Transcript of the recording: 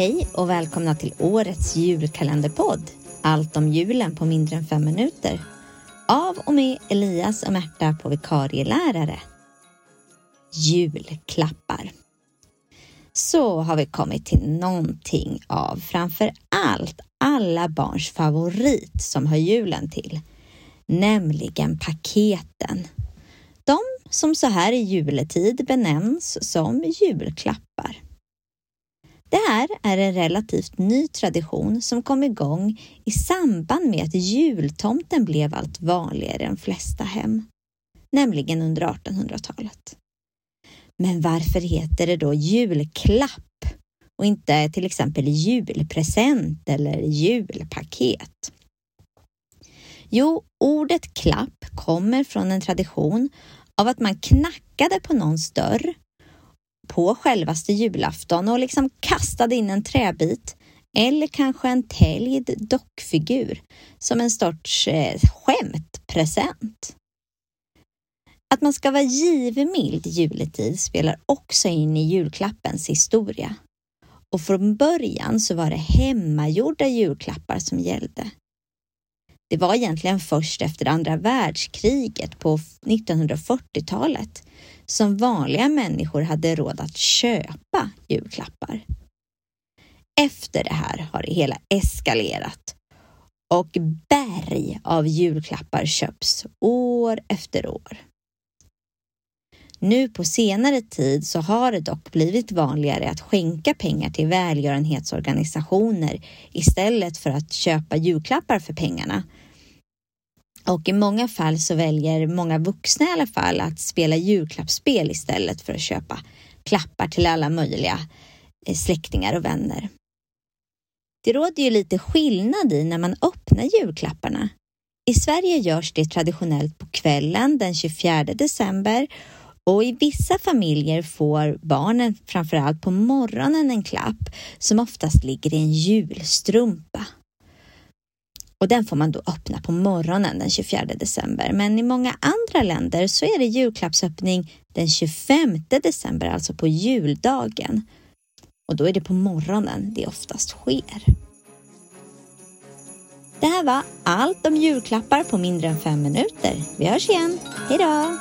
Hej och välkomna till årets julkalenderpodd, Allt om julen på mindre än 5 minuter. Av och med Elias och Märta på vikarielärare. Julklappar. Så har vi kommit till någonting av framför allt alla barns favorit som hör julen till. Nämligen paketen. De som så här i juletid benämns som julklappar. Det här är en relativt ny tradition som kom igång i samband med att jultomten blev allt vanligare i de flesta hem, nämligen under 1800-talet. Men varför heter det då julklapp och inte till exempel julpresent eller julpaket? Jo, ordet klapp kommer från en tradition av att man knackade på någons dörr på självaste julafton och liksom kastade in en träbit eller kanske en täljd dockfigur som en sorts skämtpresent. Att man ska vara givmild juletid spelar också in i julklappens historia. Och från början så var det hemmagjorda julklappar som gällde. Det var egentligen först efter andra världskriget på 1940-talet som vanliga människor hade råd att köpa julklappar. Efter det här har det hela eskalerat och berg av julklappar köps år efter år. Nu på senare tid så har det dock blivit vanligare att skänka pengar till välgörenhetsorganisationer istället för att köpa julklappar för pengarna. Och i många fall så väljer många vuxna i alla fall att spela julklappsspel istället för att köpa klappar till alla möjliga släktingar och vänner. Det råder ju lite skillnad i när man öppnar julklapparna. I Sverige görs det traditionellt på kvällen den 24 december och i vissa familjer får barnen framförallt på morgonen en klapp som oftast ligger i en julstrumpa. Och den får man då öppna på morgonen den 24 december. Men i många andra länder så är det julklappsöppning den 25 december, alltså på juldagen. Och då är det på morgonen det oftast sker. Det här var allt om julklappar på mindre än 5 minuter. Vi hörs igen. Hej då!